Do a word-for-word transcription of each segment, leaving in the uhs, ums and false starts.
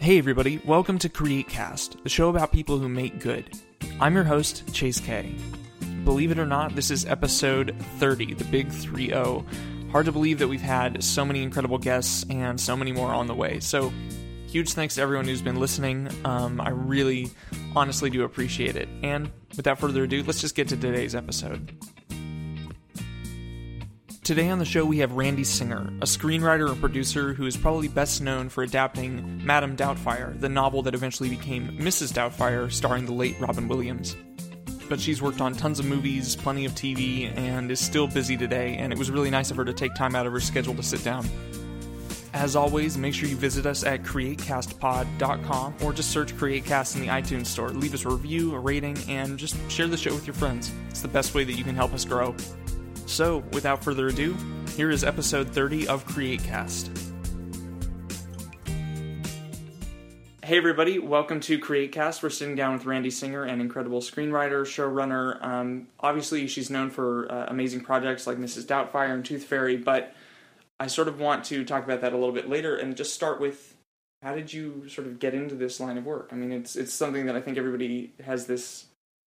Hey everybody, welcome to CreateCast, the show about people who make good. I'm your host, Chase K. Believe it or not, this is episode thirty, the big three oh. Hard to believe that we've had so many incredible guests and so many more on the way. So, huge thanks to everyone who's been listening. Um, I really, honestly do appreciate it. And without further ado, let's just get to today's episode. Today on the show we have Randy Singer, a screenwriter and producer who is probably best known for adapting Madame Doubtfire, the novel that eventually became Missus Doubtfire, starring the late Robin Williams. But she's worked on tons of movies, plenty of T V, and is still busy today, and it was really nice of her to take time out of her schedule to sit down. As always, make sure you visit us at create cast pod dot com or just search CreateCast in the iTunes store. Leave us a review, a rating, and just share the show with your friends. It's the best way that you can help us grow. So, without further ado, here is episode thirty of CreateCast. Hey everybody, welcome to CreateCast. We're sitting down with Randy Singer, an incredible screenwriter, showrunner. Um, obviously, she's known for uh, amazing projects like Missus Doubtfire and Tooth Fairy, but I sort of want to talk about that a little bit later and just start with, how did you sort of get into this line of work? I mean, it's it's something that I think everybody has this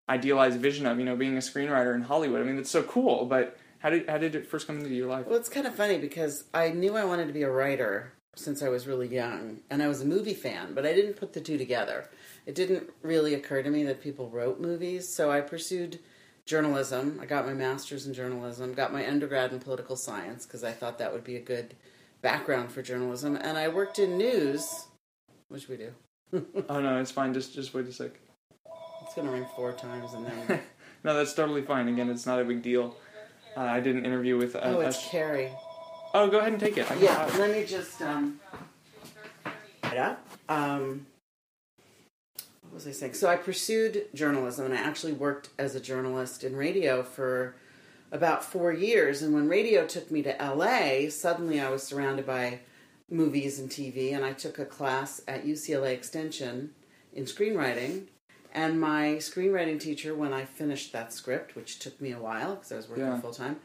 idealized vision of, you know, being a screenwriter in Hollywood. I mean, it's so cool, but... How did how did it first come into your life? Well, it's kind of funny because I knew I wanted to be a writer since I was really young, and I was a movie fan, but I didn't put the two together. It didn't really occur to me that people wrote movies, so I pursued journalism. I got my master's in journalism, got my undergrad in political science because I thought that would be a good background for journalism, and I worked in news, which we do. Oh, no, it's fine. Just just wait a sec. It's going to ring four times and then... No, that's totally fine. Again, it's not a big deal. Uh, I did an interview with... Uh, oh, it's Carrie. Oh, go ahead and take it. I yeah, it. Let me just... Um, um, what was I saying? So I pursued journalism, and I actually worked as a journalist in radio for about four years. And when radio took me to L A, suddenly I was surrounded by movies and T V, and I took a class at U C L A Extension in screenwriting. And my screenwriting teacher, when I finished that script, which took me a while because I was working yeah. full time,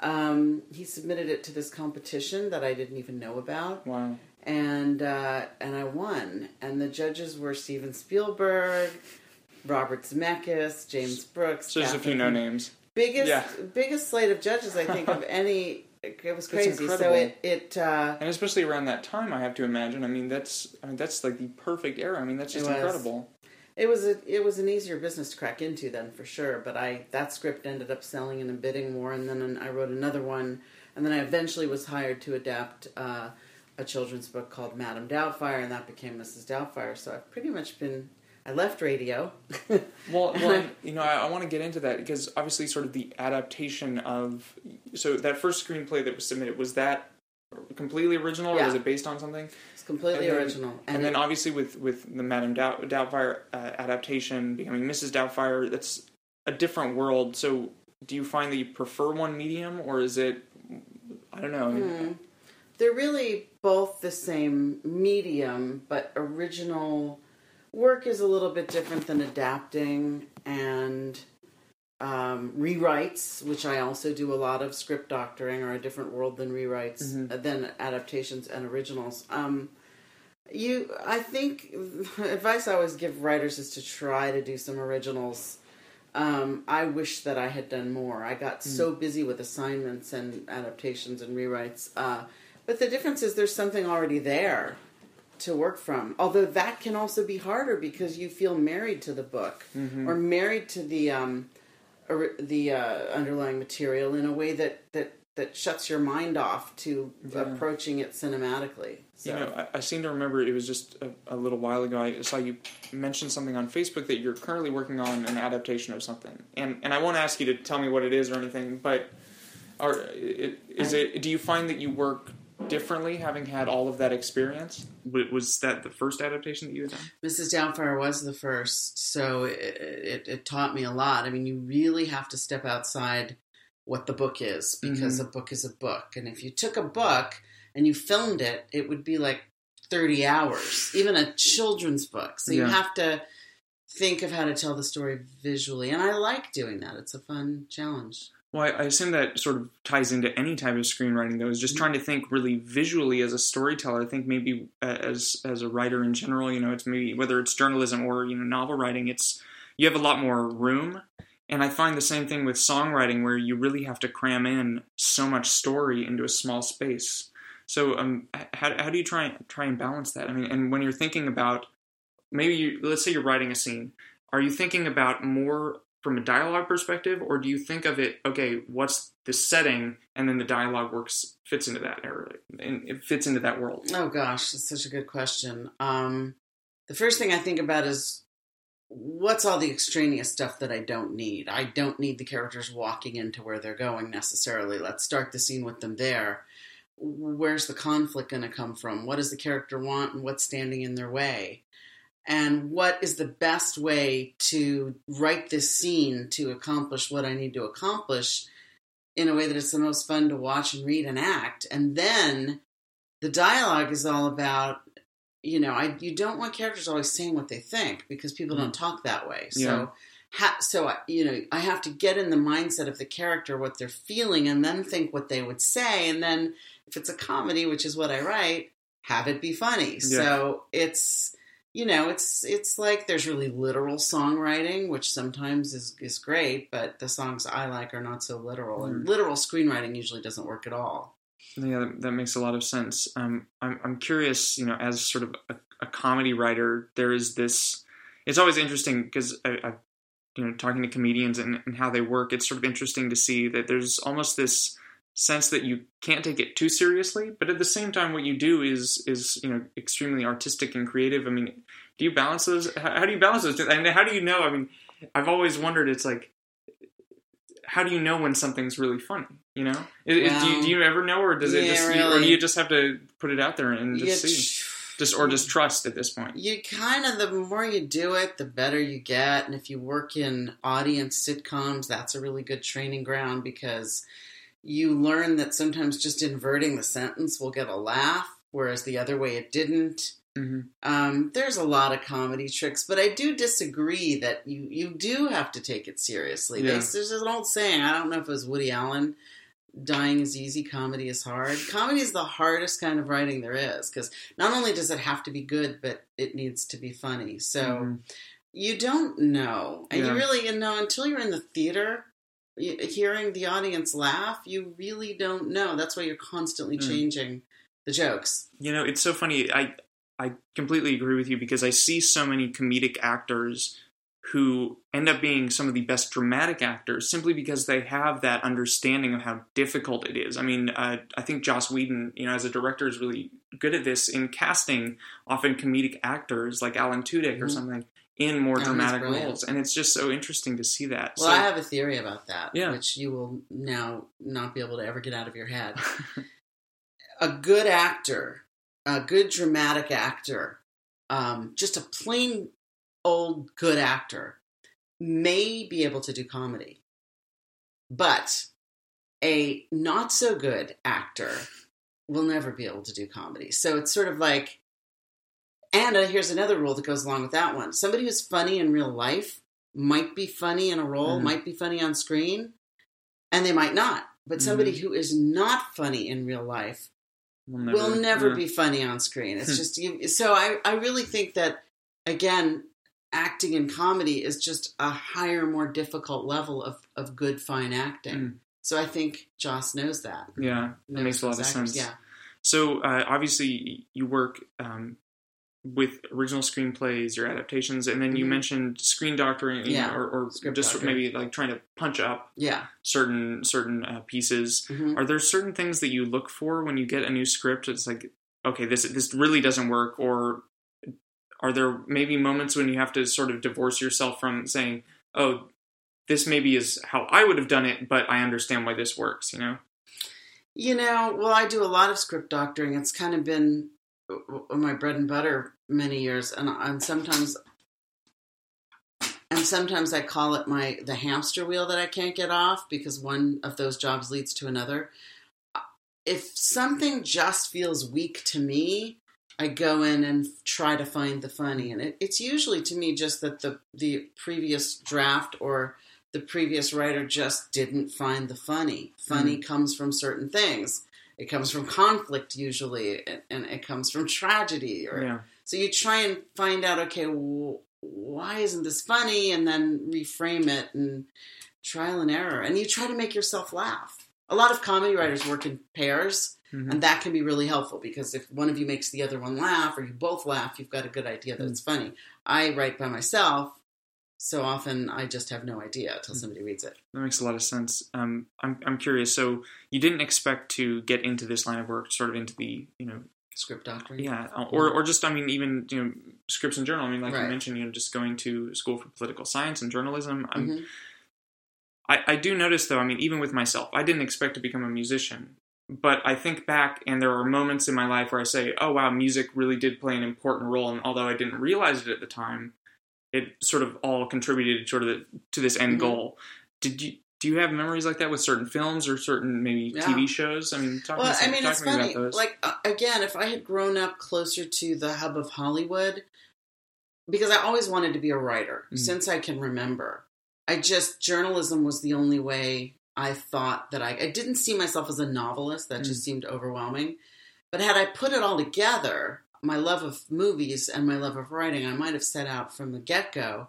um, he submitted it to this competition that I didn't even know about. Wow! And uh, and I won. And the judges were Steven Spielberg, Robert Zemeckis, James Brooks. So there's a few no names. Biggest yeah. biggest slate of judges I think of any. It was crazy. So it it uh, and especially around that time, I have to imagine. I mean, that's I mean that's like the perfect era. I mean, that's just incredible. It was a, it was an easier business to crack into then, for sure, but I that script ended up selling in a bidding war, and then I wrote another one, and then I eventually was hired to adapt uh, a children's book called Madame Doubtfire, and that became Missus Doubtfire, so I've pretty much been... I left radio. well, well, you know, I, I want to get into that, because obviously sort of the adaptation of... So that first screenplay that was submitted, was that completely original, or yeah. was it based on something? It's completely and then, original. And, and then it, obviously with, with the Madame Doubt, Doubtfire uh, adaptation, becoming Missus Doubtfire, that's a different world. So do you find that you prefer one medium, or is it, I don't know. Hmm. They're really both the same medium, but original work is a little bit different than adapting and... Um, rewrites, which I also do a lot of. Script doctoring are a different world than rewrites, mm-hmm. uh, than adaptations and originals. Um, you, I think, advice I always give writers is to try to do some originals. Um, I wish that I had done more. I got mm. so busy with assignments and adaptations and rewrites. Uh, but the difference is there's something already there to work from. Although that can also be harder because you feel married to the book mm-hmm. or married to the... Um, the uh, underlying material in a way that, that, that shuts your mind off to yeah. approaching it cinematically. So. You know, I, I seem to remember it was just a, a little while ago, I saw you mention something on Facebook that you're currently working on an adaptation of something. And and I won't ask you to tell me what it is or anything, but are, is it? Do you find that you work differently having had all of that experience? Was that the first adaptation that you had done? Missus Doubtfire was the first, so it, it, it taught me a lot. I mean, you really have to step outside what the book is, because mm-hmm. a book is a book. And if you took a book and you filmed it, it would be like thirty hours, even a children's book. So you yeah. have to think of how to tell the story visually. And I like doing that. It's a fun challenge. Well, I assume that sort of ties into any type of screenwriting, though, is just trying to think really visually as a storyteller. I think maybe as as a writer in general, you know, it's maybe whether it's journalism or, you know, novel writing, it's you have a lot more room. And I find the same thing with songwriting, where you really have to cram in so much story into a small space. So um, how how do you try try and balance that? I mean, and when you're thinking about maybe you, let's say you're writing a scene, are you thinking about more from a dialogue perspective, or do you think of it, okay, what's the setting, and then the dialogue works, fits into that, or and it fits into that world? Oh gosh, that's such a good question. Um, the first thing I think about is, what's all the extraneous stuff that I don't need? I don't need the characters walking into where they're going necessarily. Let's start the scene with them there. Where's the conflict going to come from? What does the character want, and what's standing in their way? And what is the best way to write this scene to accomplish what I need to accomplish in a way that it's the most fun to watch and read and act? And then the dialogue is all about, you know, I you don't want characters always saying what they think, because people don't talk that way. Yeah. So, ha, so I, you know, I have to get in the mindset of the character, what they're feeling, and then think what they would say. And then if it's a comedy, which is what I write, have it be funny. Yeah. So it's... You know, it's it's like there's really literal songwriting, which sometimes is, is great, but the songs I like are not so literal. And literal screenwriting usually doesn't work at all. Yeah, that, that makes a lot of sense. Um, I'm I'm curious, you know, as sort of a, a comedy writer, there is this... It's always interesting because, I, I, you know, talking to comedians and, and how they work, it's sort of interesting to see that there's almost this sense that you can't take it too seriously, but at the same time, what you do is, is, you know, extremely artistic and creative. I mean, do you balance those? How, how do you balance those? I mean, how do you know? I mean, I've always wondered, it's like, how do you know when something's really funny? You know, it, well, do, you, do you ever know, or does it yeah, just, really. you, or do you just have to put it out there and just yeah, see? Just, or just trust at this point? You kind of, the more you do it, the better you get. And if you work in audience sitcoms, that's a really good training ground, because you learn that sometimes just inverting the sentence will get a laugh, whereas the other way it didn't. Mm-hmm. Um, there's a lot of comedy tricks, but I do disagree that you, you do have to take it seriously. Yeah. There's, there's an old saying, I don't know if it was Woody Allen, dying is easy, comedy is hard. Comedy is the hardest kind of writing there is, because not only does it have to be good, but it needs to be funny. So mm-hmm. you don't know. And yeah. you really, you know, until you're in the theater, hearing the audience laugh, you really don't know. That's why you're constantly changing mm. the jokes. You know, it's so funny. I I completely agree with you, because I see so many comedic actors who end up being some of the best dramatic actors simply because they have that understanding of how difficult it is. I mean, uh, I think Joss Whedon, you know, as a director, is really good at this in casting often comedic actors like Alan Tudyk mm. or something in more oh, dramatic roles. And it's just so interesting to see that. Well, so, I have a theory about that, yeah. which you will now not be able to ever get out of your head. A good actor, a good dramatic actor, um, just a plain old good actor, may be able to do comedy. But a not so good actor will never be able to do comedy. So it's sort of like, and here's another rule that goes along with that one. Somebody who's funny in real life might be funny in a role, mm-hmm. might be funny on screen, and they might not. But mm-hmm. somebody who is not funny in real life will never, will never yeah. be funny on screen. It's just you, so I, I really think that, again, acting in comedy is just a higher, more difficult level of, of good, fine acting. Mm. So I think Joss knows that. Yeah, that knows makes a lot actors. of sense. Yeah. So uh, obviously you work... Um, with original screenplays, your adaptations, and then you mm-hmm. mentioned Screen Doctoring, yeah. know, or, or just doctor. maybe like trying to punch up yeah. certain certain uh, pieces. Mm-hmm. Are there certain things that you look for when you get a new script? It's like, okay, this this really doesn't work, or are there maybe moments when you have to sort of divorce yourself from saying, oh, this maybe is how I would have done it, but I understand why this works, you know? You know, well, I do a lot of script doctoring. It's kind of been my bread and butter many years, and I'm sometimes and sometimes I call it my the hamster wheel that I can't get off, because one of those jobs leads to another. If something just feels weak to me, I go in and try to find the funny, and it, it's usually to me just that the the previous draft or the previous writer just didn't find the funny. Funny mm. comes from certain things. It comes from conflict usually, and it comes from tragedy. Or, yeah. So you try and find out, okay, well, why isn't this funny? And then reframe it and trial and error. And you try to make yourself laugh. A lot of comedy writers work in pairs, mm-hmm. and that can be really helpful because if one of you makes the other one laugh or you both laugh, you've got a good idea that mm-hmm. it's funny. I write by myself. So often I just have no idea until somebody reads it. That makes a lot of sense. Um, I'm I'm curious. So you didn't expect to get into this line of work, sort of into the, you know... Script doctoring? Yeah. Or or just, I mean, even, you know, scripts in general. I mean, like right. you mentioned, you know, just going to school for political science and journalism. I'm, mm-hmm. I, I do notice, though, I mean, even with myself, I didn't expect to become a musician. But I think back, and there are moments in my life where I say, oh, wow, music really did play an important role. And although I didn't realize it at the time, it sort of all contributed sort of the, to this end mm-hmm. goal. Did you do you have memories like that with certain films or certain maybe yeah. T V shows? I mean, talk well, to I some, mean, talk it's funny. About those. Like uh, again, if I had grown up closer to the hub of Hollywood, because I always wanted to be a writer mm-hmm. since I can remember. I just journalism was the only way I thought that I. I didn't see myself as a novelist. That mm-hmm. just seemed overwhelming. But had I put it all together. My love of movies and my love of writing, I might have set out from the get-go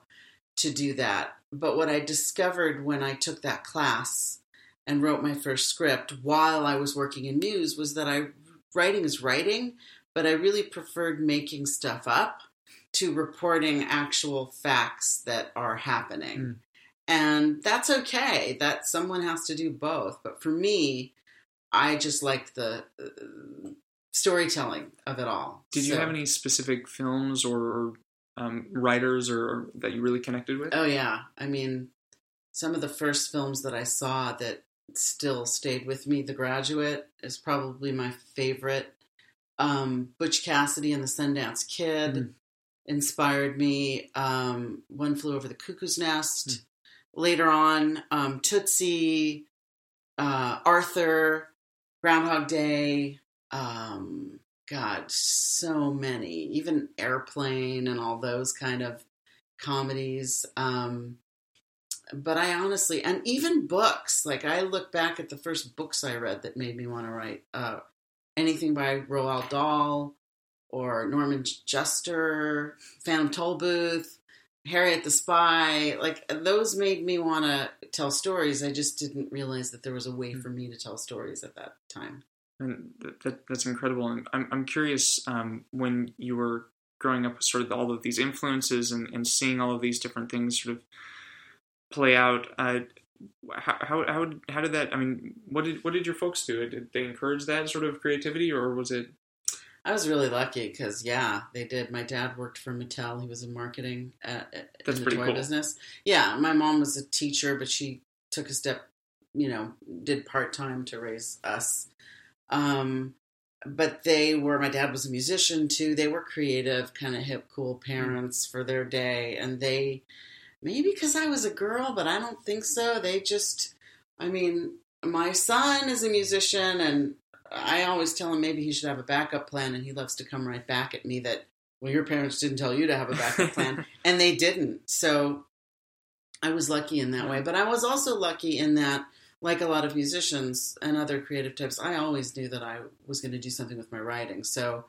to do that. But what I discovered when I took that class and wrote my first script while I was working in news was that I writing is writing, but I really preferred making stuff up to reporting actual facts that are happening. Mm. And that's okay. That someone has to do both. But for me, I just liked the... Uh, storytelling of it all. Did you so, have any specific films or, or um, writers or, or that you really connected with? Oh, yeah. I mean, some of the first films that I saw that still stayed with me, The Graduate is probably my favorite. Um, Butch Cassidy and the Sundance Kid mm. inspired me. Um, One Flew Over the Cuckoo's Nest. Mm. Later on, um, Tootsie, uh, Arthur, Groundhog Day... Um, God, so many, even Airplane and all those kind of comedies. Um, but I honestly, and even books, like I look back at the first books I read that made me want to write, uh, anything by Roald Dahl or Norman Juster, Phantom Tollbooth, Harriet the Spy, like those made me want to tell stories. I just didn't realize that there was a way for me to tell stories at that time. And that, that's incredible. And I'm I'm curious um, when you were growing up with sort of all of these influences and, and seeing all of these different things sort of play out. Uh, how how how did, how did that? I mean, what did what did your folks do? Did they encourage that sort of creativity, or was it? I was really lucky because yeah, they did. My dad worked for Mattel. He was in marketing uh, that's in the toy cool. business. Yeah, my mom was a teacher, but she took a step, you know, did part time to raise us. Um, but they were, my dad was a musician too. They were creative, kind of hip, cool parents for their day. And they, maybe because I was a girl, but I don't think so. They just, I mean, my son is a musician and I always tell him maybe he should have a backup plan. And he loves to come right back at me that, well, your parents didn't tell you to have a backup plan and they didn't. So I was lucky in that way, but I was also lucky in that like a lot of musicians and other creative types, I always knew that I was going to do something with my writing. So,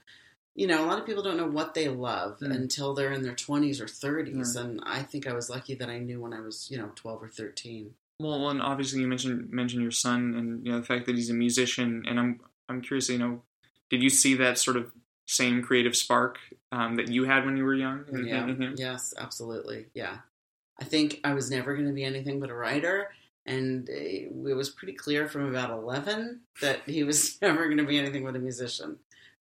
you know, a lot of people don't know what they love mm. until they're in their twenties or thirties. Yeah. And I think I was lucky that I knew when I was, you know, twelve or thirteen. Well, and obviously you mentioned mentioned your son and, you know, the fact that he's a musician. And I'm I'm curious, you know, did you see that sort of same creative spark um, that you had when you were young? In, yeah. In him? Yes, absolutely. Yeah. I think I was never going to be anything but a writer. And it was pretty clear from about eleven that he was never going to be anything but a musician.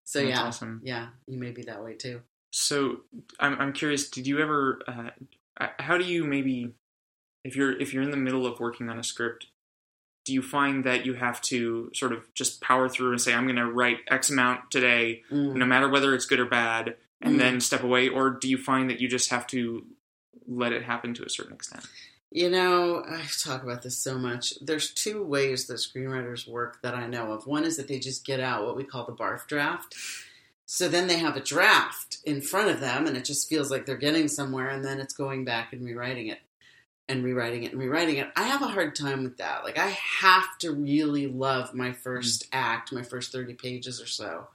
So that's yeah, awesome. Yeah, you may be that way too. So I'm I'm curious. Did you ever? Uh, how do you maybe, if you're if you're in the middle of working on a script, do you find that you have to sort of just power through and say, I'm going to write X amount today, mm. no matter whether it's good or bad, and mm. then step away, or do you find that you just have to let it happen to a certain extent? You know, I talk about this so much. There's two ways that screenwriters work that I know of. One is that they just get out what we call the barf draft. So then they have a draft in front of them, and it just feels like they're getting somewhere, and then it's going back and rewriting it. and rewriting it and rewriting it. I have a hard time with that. Like, I have to really love my first mm-hmm. act, my first thirty pages or so.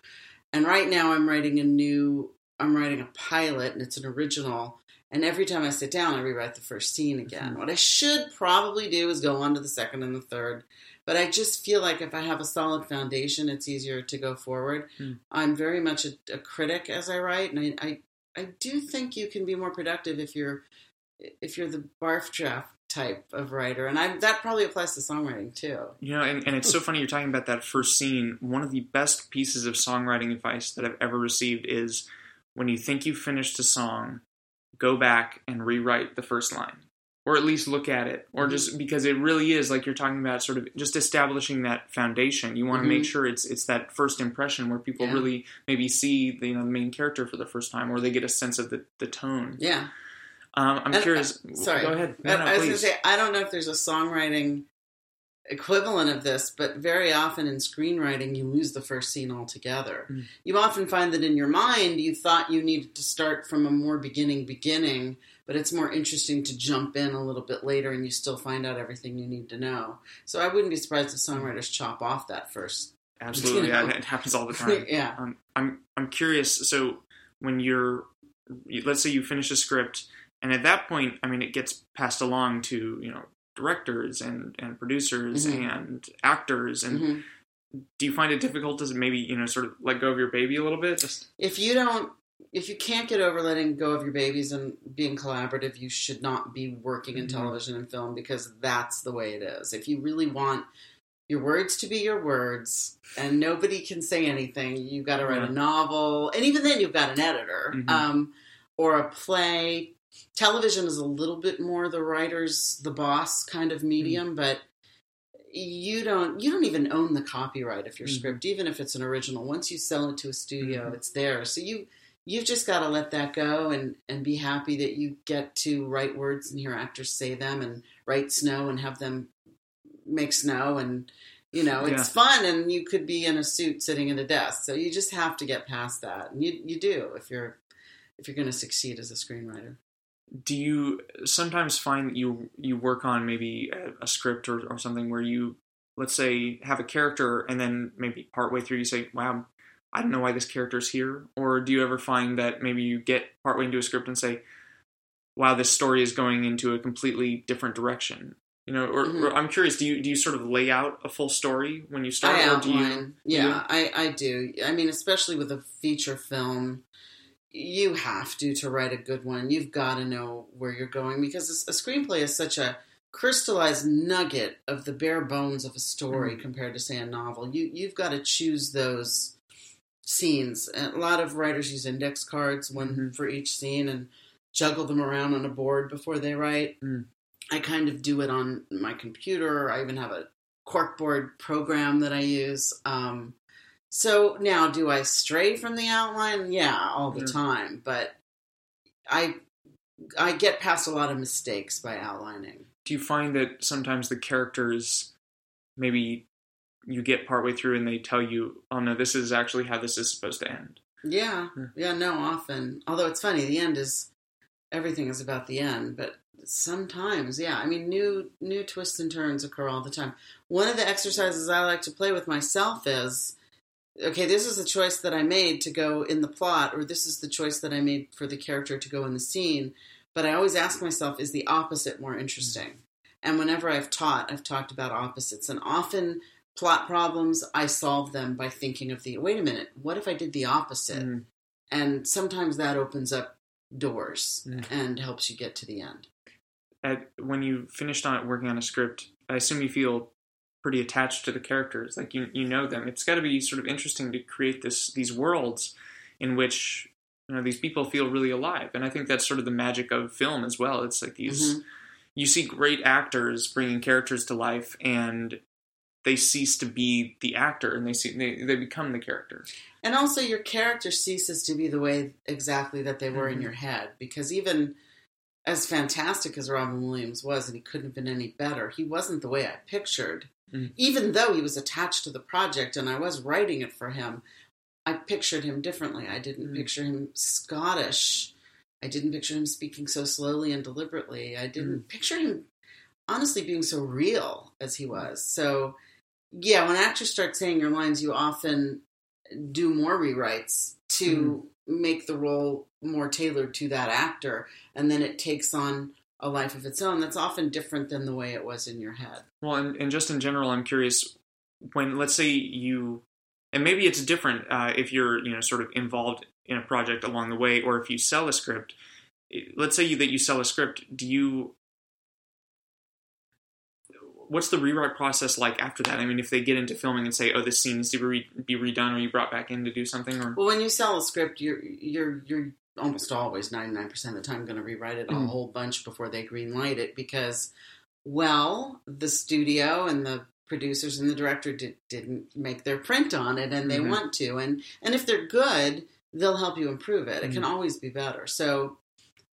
And right now I'm writing a new, I'm writing a pilot, and it's an original. And every time I sit down, I rewrite the first scene again. Mm-hmm. What I should probably do is go on to the second and the third. But I just feel like if I have a solid foundation, it's easier to go forward. Mm. I'm very much a, a critic as I write, and I, I I do think you can be more productive if you're if you're the barf draft type of writer, and I, that probably applies to songwriting too. You know, and, and it's so funny you're talking about that first scene. One of the best pieces of songwriting advice that I've ever received is when you think you've finished a song, go back and rewrite the first line. Or at least look at it, or just because it really is, like you're talking about, sort of just establishing that foundation. You want mm-hmm. to make sure it's it's that first impression where people yeah. really maybe see the, you know, the main character for the first time, or they get a sense of the, the tone. Yeah. Um, I'm and, curious. Uh, sorry. Go ahead. No, no, I was going to say, I don't know if there's a songwriting equivalent of this, but very often in screenwriting, you lose the first scene altogether. Mm. You often find that in your mind, you thought you needed to start from a more beginning beginning, but it's more interesting to jump in a little bit later and you still find out everything you need to know. So I wouldn't be surprised if songwriters chop off that first. Absolutely. You know? Yeah, it happens all the time. yeah. Um, I'm, I'm curious. So when you're, let's say you finish a script, and at that point, I mean, it gets passed along to, you know, directors and, and producers mm-hmm. and actors. And mm-hmm. do you find it difficult to maybe, you know, sort of let go of your baby a little bit? Just if you don't, if you can't get over letting go of your babies and being collaborative, you should not be working in mm-hmm. television and film, because that's the way it is. If you really want your words to be your words and nobody can say anything, you've got to write yeah. a novel. And even then you've got an editor mm-hmm. um, or a play. Television is a little bit more the writer's the boss kind of medium, mm. but you don't you don't even own the copyright of your mm. script, even if it's an original. Once you sell it to a studio, mm-hmm. it's theirs. So you you've just got to let that go and, and be happy that you get to write words and hear actors say them, and write snow and have them make snow, and you know yeah. it's fun. And you could be in a suit sitting at a desk, so you just have to get past that, and you you do if you're if you're going to succeed as a screenwriter. Do you sometimes find that you you work on maybe a, a script or, or something where you, let's say, have a character, and then maybe partway through you say, wow, I don't know why this character's here? Or do you ever find that maybe you get partway into a script and say, wow, this story is going into a completely different direction? You know, or, mm-hmm. or I'm curious, do you do you sort of lay out a full story when you start? I outline. Or do you, yeah, do you? I, I do. I mean, especially with a feature film, you have to, to write a good one. You've got to know where you're going, because a screenplay is such a crystallized nugget of the bare bones of a story mm-hmm. compared to, say, a novel. You, you've got to choose those scenes. And a lot of writers use index cards, one mm-hmm. for each scene, and juggle them around on a board before they write. Mm. I kind of do it on my computer. I even have a corkboard program that I use. Um, So now, do I stray from the outline? Yeah, all the mm-hmm. time. But I I get past a lot of mistakes by outlining. Do you find that sometimes the characters, maybe you get partway through and they tell you, oh no, this is actually how this is supposed to end? Yeah. Yeah, yeah no, often. Although it's funny, the end is, everything is about the end. But sometimes, yeah. I mean, new new twists and turns occur all the time. One of the exercises I like to play with myself is, okay, this is the choice that I made to go in the plot, or this is the choice that I made for the character to go in the scene. But I always ask myself, is the opposite more interesting? And whenever I've taught, I've talked about opposites. And often plot problems, I solve them by thinking of the, wait a minute, what if I did the opposite? Mm. And sometimes that opens up doors mm. and helps you get to the end. At, when you finished on it, working on a script, I assume you feel pretty attached to the characters, like you you know them. It's got to be sort of interesting to create this these worlds in which, you know, these people feel really alive. And I think that's sort of the magic of film as well. It's like these mm-hmm. you see great actors bringing characters to life, and they cease to be the actor, and they see they, they become the character. And also, your character ceases to be the way exactly that they were mm-hmm. in your head, because even as fantastic as Robin Williams was, and he couldn't have been any better, he wasn't the way I pictured. Mm. Even though he was attached to the project and I was writing it for him, I pictured him differently. I didn't mm. picture him Scottish I didn't picture him speaking so slowly and deliberately. I didn't mm. picture him honestly being so real as he was. So, yeah, when actors start saying your lines, you often do more rewrites to mm. make the role more tailored to that actor. And then it takes on a life of its own that's often different than the way it was in your head. Well, and, and just in general, I'm curious, when, let's say you, and maybe it's different uh, if you're, you know, sort of involved in a project along the way, or if you sell a script, let's say you, that you sell a script, do you, what's the rewrite process like after that? I mean, if they get into filming and say, oh, this scene needs to be, re- be redone, or you brought back in to do something? Or... Well, when you sell a script, you're, you're, you're almost always ninety-nine percent of the time going to rewrite it mm. a whole bunch before they green light it because, well, the studio and the producers and the director did, didn't make their print on it, and they mm-hmm. want to. And, and if they're good, they'll help you improve it. It mm-hmm. can always be better. So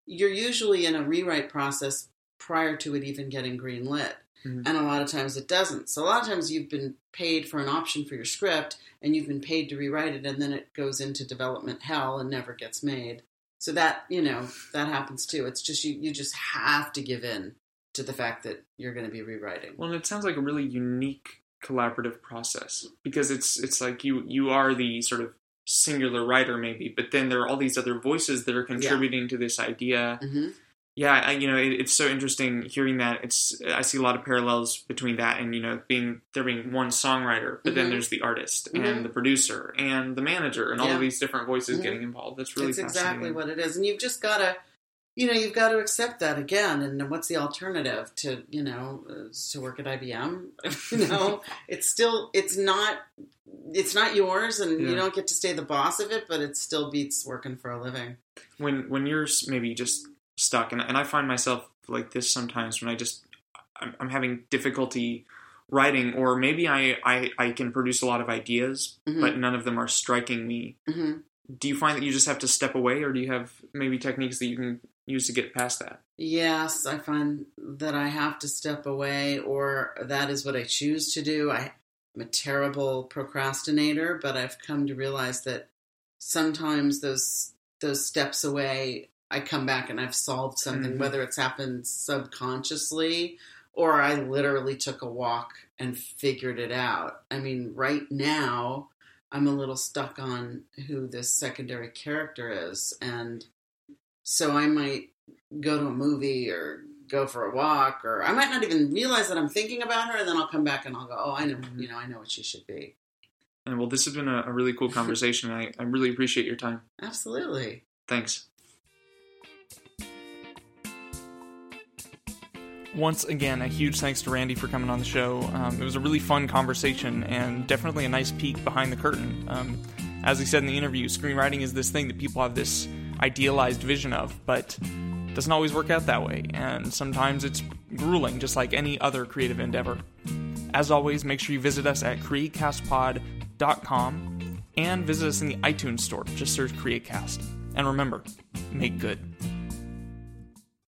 you're usually in a rewrite process prior to it even getting green lit. Mm-hmm. And a lot of times it doesn't. So a lot of times you've been paid for an option for your script, and you've been paid to rewrite it, and then it goes into development hell and never gets made. So that, you know, that happens too. It's just, you, you just have to give in to the fact that you're going to be rewriting. Well, and it sounds like a really unique collaborative process, because it's it's like you you are the sort of singular writer maybe, but then there are all these other voices that are contributing yeah. to this idea. Mm-hmm. Yeah, I, you know, it, it's so interesting hearing that. It's I see a lot of parallels between that and, you know, being there being one songwriter, but mm-hmm. then there's the artist mm-hmm. and the producer and the manager and yeah. all of these different voices mm-hmm. getting involved. That's really it's fascinating. Exactly what it is, and you've just got to, you know, you've got to accept that again. And what's the alternative to, you know, to work at I B M? You know, it's still it's not it's not yours, and yeah. you don't get to stay the boss of it, but it still beats working for a living. When when you're maybe just stuck, and and I find myself like this sometimes when I just I'm, I'm having difficulty writing, or maybe I, I, I can produce a lot of ideas, mm-hmm. but none of them are striking me. Mm-hmm. Do you find that you just have to step away, or do you have maybe techniques that you can use to get past that? Yes, I find that I have to step away, or that is what I choose to do. I, I'm a terrible procrastinator, but I've come to realize that sometimes those those steps away, I come back and I've solved something, mm-hmm. whether it's happened subconsciously or I literally took a walk and figured it out. I mean, right now I'm a little stuck on who this secondary character is. And so I might go to a movie or go for a walk, or I might not even realize that I'm thinking about her. And then I'll come back and I'll go, oh, I know, mm-hmm. you know, I know what she should be. And well, this has been a, a really cool conversation. I, I really appreciate your time. Absolutely. Thanks. Once again, a huge thanks to Randy for coming on the show. Um, it was a really fun conversation and definitely a nice peek behind the curtain. Um, as he said in the interview, screenwriting is this thing that people have this idealized vision of, but it doesn't always work out that way. And sometimes it's grueling, just like any other creative endeavor. As always, make sure you visit us at create cast pod dot com and visit us in the iTunes store. Just search CreateCast. And remember, make good.